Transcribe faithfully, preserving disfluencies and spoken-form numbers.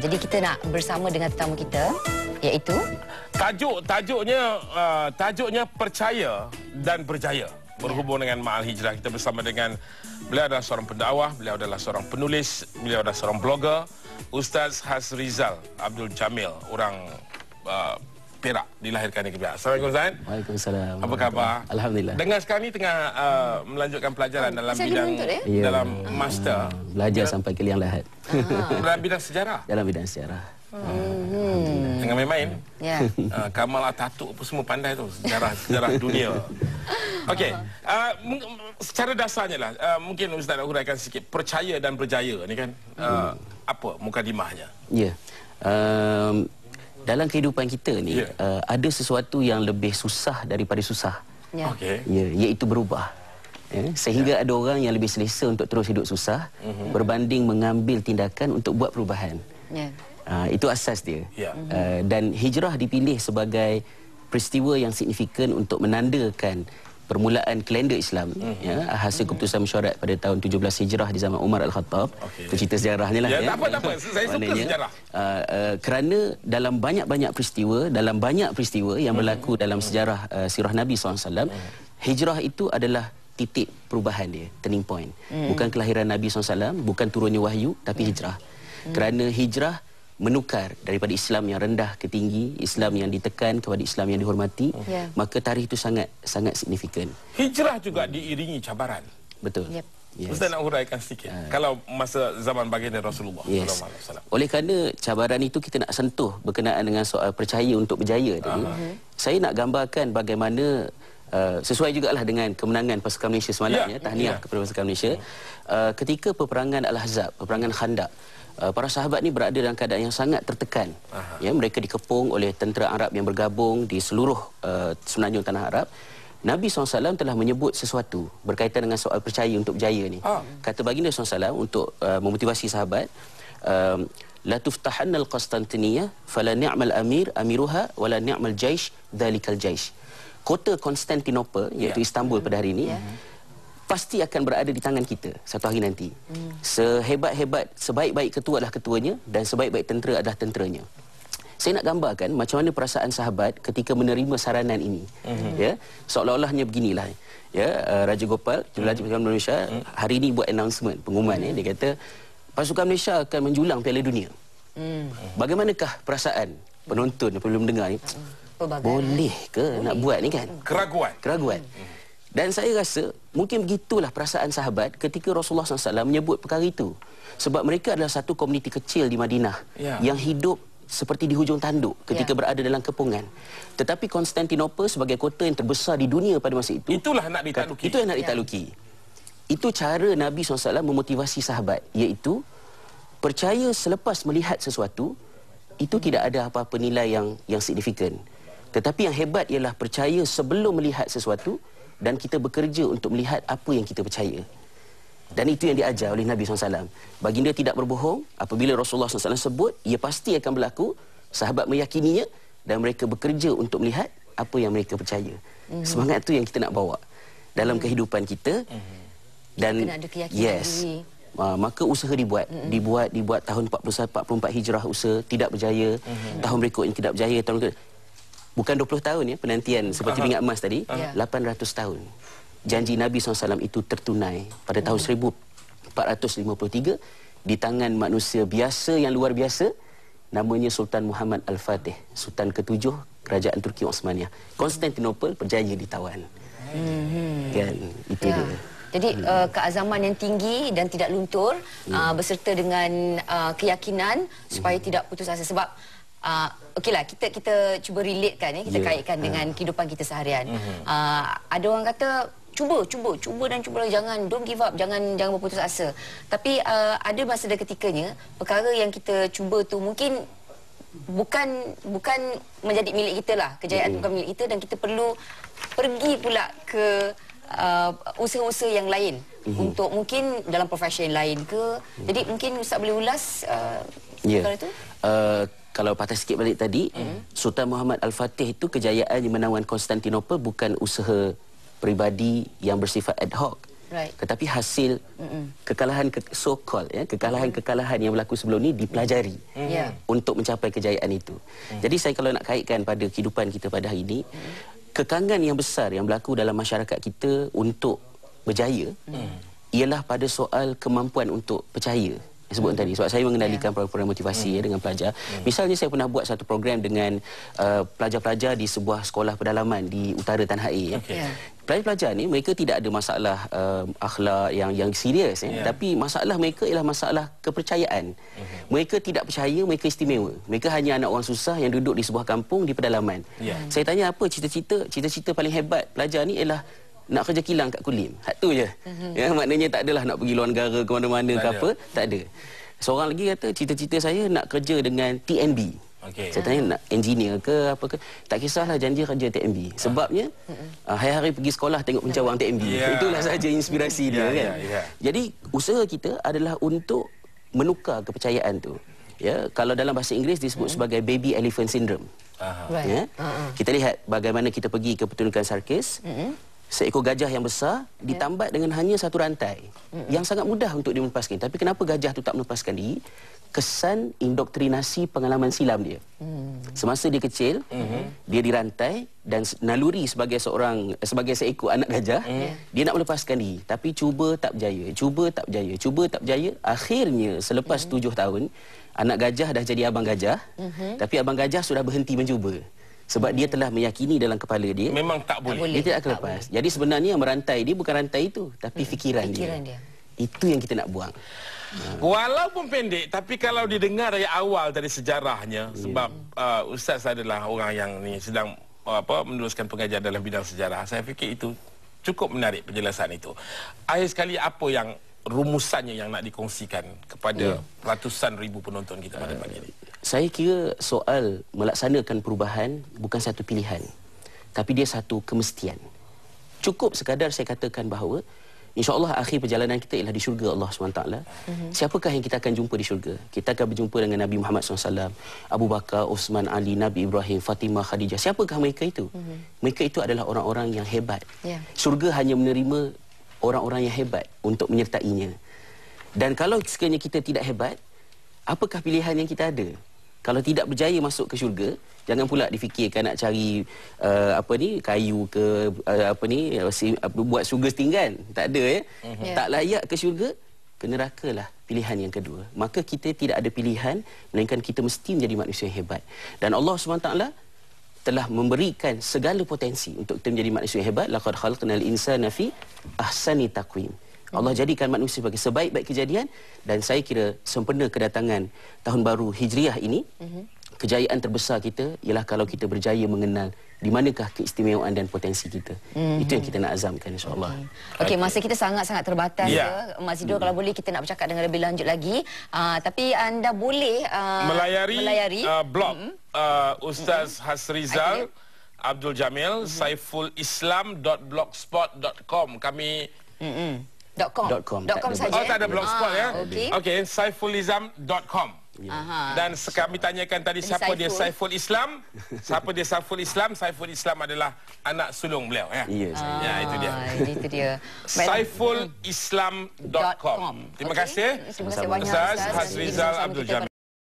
jadi kita nak bersama dengan tetamu kita iaitu tajuk tajuknya uh, tajuknya percaya dan berjaya. Berhubung dengan Ma'al Hijrah, kita bersama dengan beliau adalah seorang pendakwah, beliau adalah seorang penulis, beliau adalah seorang blogger, Ustaz Hasrizal Abdul Jamil, orang uh, Perak, dilahirkan di Perak. Assalamualaikum, Zain. Waalaikumsalam. Apa khabar? Alhamdulillah. Dengar sekarang ni tengah uh, melanjutkan pelajaran dalam Saya bidang menuntut, eh? dalam yeah. master. Belajar dalam, sampai ke liang lahat. Dalam bidang sejarah? Dalam bidang sejarah. Hmm. Tengah main-main. Ya. Uh, Kamal Atatuk pun semua pandai tu sejarah sejarah dunia. Okey, uh, secara dasarnya lah, uh, mungkin Ustaz nak uraikan sikit percaya dan berjaya ni kan, uh, hmm. apa mukadimahnya? Ya, yeah. um, dalam kehidupan kita ni yeah. uh, ada sesuatu yang lebih susah daripada susah. Yeah. Okey. Ya, yeah, iaitu berubah. Yeah. Sehingga yeah. ada orang yang lebih selesa untuk terus hidup susah mm-hmm. berbanding mengambil tindakan untuk buat perubahan. Ya. Yeah. Uh, itu asas dia. Yeah. Uh, dan hijrah dipilih sebagai peristiwa yang signifikan untuk menandakan permulaan kalender Islam, mm-hmm. ya, hasil keputusan mesyuarat pada tahun tujuh belas Hijrah di zaman Umar al-Khattab. Okay. Itu cerita sejarahnya lah. Ya, tak apa, tak apa. Saya suka sejarah. Uh, uh, kerana dalam banyak-banyak peristiwa, dalam banyak peristiwa yang mm-hmm. berlaku dalam sejarah uh, sirah Nabi sallallahu alaihi wasallam, mm-hmm. hijrah itu adalah titik perubahan dia, turning point. Mm-hmm. Bukan kelahiran Nabi sallallahu alaihi wasallam, bukan turunnya wahyu, tapi mm-hmm. hijrah. Mm-hmm. Kerana hijrah menukar daripada Islam yang rendah ke tinggi, Islam yang ditekan kepada Islam yang dihormati, yeah. maka tarikh itu sangat sangat signifikan. Hijrah juga hmm. diiringi cabaran. Betul. Yep. Yes. Ustaz nak uraikan sedikit. Uh. Kalau masa zaman baginda Rasulullah yes. sallallahu alaihi wasallam. Oleh kerana cabaran itu kita nak sentuh berkenaan dengan soal percaya untuk berjaya tadi. Uh-huh. Saya nak gambarkan bagaimana Uh, sesuai jugalah dengan kemenangan pasukan Malaysia semalam ya, ya tahniah ya. kepada pasukan Malaysia uh, ketika peperangan Al-Ahzab, peperangan Khandak, uh, para sahabat ni berada dalam keadaan yang sangat tertekan. Aha. Ya, mereka dikepung oleh tentera Arab yang bergabung di seluruh uh, semenanjung tanah Arab. Nabi sallallahu alaihi wasallam telah menyebut sesuatu berkaitan dengan soal percaya untuk berjaya ni. Oh. Kata baginda sallallahu alaihi wasallam untuk uh, memotivasi sahabat, uh, la tuftahannal Konstantinopel fala ni'mal amir amiruha wala ni'mal jaish dhalikal jaish. Kota Konstantinopel, iaitu yeah. Istanbul pada hari ini, yeah. pasti akan berada di tangan kita satu hari nanti. Mm. Sehebat-hebat, sebaik-baik ketua adalah ketuanya dan sebaik-baik tentera adalah tenteranya. Saya nak gambarkan macam mana perasaan sahabat ketika menerima saranan ini. Mm-hmm. Ya, seolah-olahnya beginilah. Ya, Raja Gopal, Raja Pasukan Malaysia, hari ini buat announcement, pengumuman. Mm. Ya, dia kata, pasukan Malaysia akan menjulang Piala Dunia. Mm. Bagaimanakah perasaan penonton yang belum dengar ini? Pelbagai. Boleh ke Boleh. nak buat ni kan? Keraguan. Keraguan. Hmm. Dan saya rasa mungkin begitulah perasaan sahabat ketika Rasulullah sallallahu alaihi wasallam menyebut perkara itu. Sebab mereka adalah satu komuniti kecil di Madinah ya. yang hidup seperti di hujung tanduk ketika ya. berada dalam kepungan. Tetapi Konstantinopel sebagai kota yang terbesar di dunia pada masa itu. Itulah nak ditakluki. Itu yang nak ditakluki. Ya. Itu cara Nabi sallallahu alaihi wasallam memotivasi sahabat, iaitu percaya selepas melihat sesuatu itu hmm. tidak ada apa-apa nilai yang yang signifikan. Tetapi yang hebat ialah percaya sebelum melihat sesuatu dan kita bekerja untuk melihat apa yang kita percaya. Dan itu yang diajar oleh Nabi sallallahu alaihi wasallam. Baginda tidak berbohong. Apabila Rasulullah sallallahu alaihi wasallam sebut, ia pasti akan berlaku. Sahabat meyakininya dan mereka bekerja untuk melihat apa yang mereka percaya. Mm-hmm. Semangat itu yang kita nak bawa dalam mm-hmm. kehidupan kita. Mm-hmm. Dan kita kena ada keyakinan yes, diri. Uh, maka usaha dibuat, mm-hmm. dibuat, dibuat tahun empat puluh empat Hijrah usaha tidak berjaya, mm-hmm. tahun berikutnya tidak berjaya, tahun berikutnya. Bukan dua puluh tahun ya, penantian seperti Aha. pingat emas tadi, Aha. lapan ratus tahun. Janji Nabi sallallahu alaihi wasallam itu tertunai pada tahun seribu empat ratus lima puluh tiga di tangan manusia biasa yang luar biasa, namanya Sultan Muhammad Al-Fatih, Sultan ketujuh Kerajaan Turki Osmania. Konstantinopel berjaya ditawan. Hmm. Kan, itu ya. dia. Jadi hmm. uh, keazaman yang tinggi dan tidak luntur, hmm. uh, beserta dengan uh, keyakinan supaya hmm. tidak putus asa. Sebab Uh, Okeylah, kita kita cuba relatekan, ya. kita yeah. kaitkan uh. dengan kehidupan kita seharian. Mm-hmm. uh, Ada orang kata, cuba, cuba, cuba dan cuba lagi. Jangan, don't give up, jangan jangan berputus asa. Tapi uh, ada masa dan ketikanya, perkara yang kita cuba tu mungkin bukan bukan menjadi milik kita lah. Kejayaan mm-hmm. bukan milik kita dan kita perlu pergi pula ke Uh, usaha-usaha yang lain, mm-hmm. untuk mungkin dalam profesi yang lain ke. Mm-hmm. Jadi mungkin Ustaz boleh ulas uh, yeah. perkara itu? Uh, kalau patah sikit balik tadi, mm-hmm. Sultan Muhammad Al-Fatih itu kejayaan yang menawan Konstantinopel bukan usaha peribadi yang bersifat ad hoc. Right. Tetapi hasil kekalahan ke, so-called ya, kekalahan-kekalahan yang berlaku sebelum ni dipelajari yeah. untuk mencapai kejayaan itu. Mm. Jadi saya kalau nak kaitkan pada kehidupan kita pada hari ini, mm. kekangan yang besar yang berlaku dalam masyarakat kita untuk berjaya mm. ialah pada soal kemampuan untuk percaya. Sebut tadi, sebab saya mengendalikan yeah. program-program motivasi mm. ya, dengan pelajar. Mm. Misalnya saya pernah buat satu program dengan uh, pelajar-pelajar di sebuah sekolah pedalaman di utara tanah air. Okay. Yeah. Pelajar-pelajar ni mereka tidak ada masalah uh, akhlak yang yang serius eh. yeah. Tapi masalah mereka ialah masalah kepercayaan. Mm-hmm. Mereka tidak percaya mereka istimewa. Mereka hanya anak orang susah yang duduk di sebuah kampung di pedalaman. Yeah. Saya tanya apa cita-cita, cita-cita paling hebat pelajar ni ialah nak kerja kilang kat Kulim. Hak tu je. Mm-hmm. Ya, maknanya tak adalah nak pergi luar negara ke mana-mana ke apa, tak ada. Seorang lagi kata cita-cita saya nak kerja dengan T N B. Okay. Saya tanya nak engineer ke apa ke, tak kisahlah janji kerja T N B. Sebabnya uh. Uh, hari-hari pergi sekolah tengok pencawang T N B. Yeah. Itulah saja inspirasi dia yeah, kan. Yeah, yeah. Jadi usaha kita adalah untuk menukar kepercayaan tu. Ya, kalau dalam bahasa Inggeris disebut hmm. sebagai Baby Elephant Syndrome. Uh-huh. Right. Ya. Uh-huh. Kita lihat bagaimana kita pergi ke petunkan Sarkis. Uh-huh. Seekor gajah yang besar ditambat dengan hanya satu rantai mm-hmm. yang sangat mudah untuk dia melepaskan. Tapi kenapa gajah tu tak melepaskan diri? Kesan indoktrinasi pengalaman silam dia. Mm-hmm. Semasa dia kecil, mm-hmm. dia dirantai dan naluri sebagai seorang sebagai seekor anak gajah, mm-hmm. dia nak melepaskan diri. Tapi cuba tak berjaya, cuba tak berjaya, cuba tak berjaya. Akhirnya selepas mm-hmm. tujuh tahun, anak gajah dah jadi abang gajah. Mm-hmm. Tapi abang gajah sudah berhenti mencuba. Sebab dia telah meyakini dalam kepala dia memang tak boleh. Dia tidak akan lepas. Jadi sebenarnya yang merantai dia bukan rantai itu, tapi fikiran, fikiran dia. dia. Itu yang kita nak buang. Walaupun pendek, tapi kalau didengar dari awal dari sejarahnya, yeah. sebab uh, Ustaz adalah orang yang ni sedang uh, apa meneruskan pengajian dalam bidang sejarah. Saya fikir itu cukup menarik penjelasan itu. Akhir sekali apa yang rumusannya yang nak dikongsikan kepada hmm. ratusan ribu penonton kita pada pagi ini? Saya kira soal melaksanakan perubahan bukan satu pilihan, tapi dia satu kemestian. Cukup sekadar saya katakan bahawa insya-Allah akhir perjalanan kita ialah di syurga Allah subhanahu wa taala. Mm-hmm. Siapakah yang kita akan jumpa di syurga? Kita akan berjumpa dengan Nabi Muhammad sallallahu alaihi wasallam, Abu Bakar, Uthman Ali, Nabi Ibrahim, Fatimah, Khadijah. Siapakah mereka itu? Mm-hmm. Mereka itu adalah orang-orang yang hebat. Yeah. Syurga hanya menerima orang-orang yang hebat untuk menyertainya. Dan kalau sekiranya kita tidak hebat, apakah pilihan yang kita ada? Kalau tidak berjaya masuk ke syurga, jangan pula difikirkan nak cari uh, apa ni kayu ke uh, apa ni buat syurga setinggan. Tak ada ya. Mm-hmm. Tak layak ke syurga, ke neraka lah pilihan yang kedua. Maka kita tidak ada pilihan melainkan kita mesti menjadi manusia yang hebat. Dan Allah subhanahu wa taala telah memberikan segala potensi untuk kita menjadi manusia yang hebat. Laqad khalaqnal insana fi ahsani taqwim. Allah jadikan manusia sebagai sebaik-baik kejadian. Dan saya kira sempena kedatangan tahun baru Hijriah ini, kejayaan terbesar kita ialah kalau kita berjaya mengenal di manakah keistimewaan dan potensi kita. Mm-hmm. Itu yang kita nak azamkan insya-Allah. Okey, okay, okay. Masa kita sangat-sangat terbatas yeah. ya. Mak Zidul, mm. kalau boleh kita nak bercakap dengan lebih lanjut lagi. Uh, tapi anda boleh uh, melayari, melayari. Uh, blog mm-hmm. uh, Ustaz mm-hmm. Hasrizal Abdul Jamil mm-hmm. saiful islam dot blogspot dot com. Kami mm-hmm. .com. .com. .com saja. Oh, tak ada blogspot ah, ya. Okey, okay, saifulislam dot com. Yeah. Dan kami tanyakan tadi siapa Saiful. dia Saiful Islam, siapa dia Saiful Islam. Saiful Islam adalah anak sulung beliau ya. Yes. Ah, ya itu dia. Itu dia. saifulislam dot com. Terima okay. kasih. Terima kasih banyak Ustaz Hasrizal Abdul Jamil.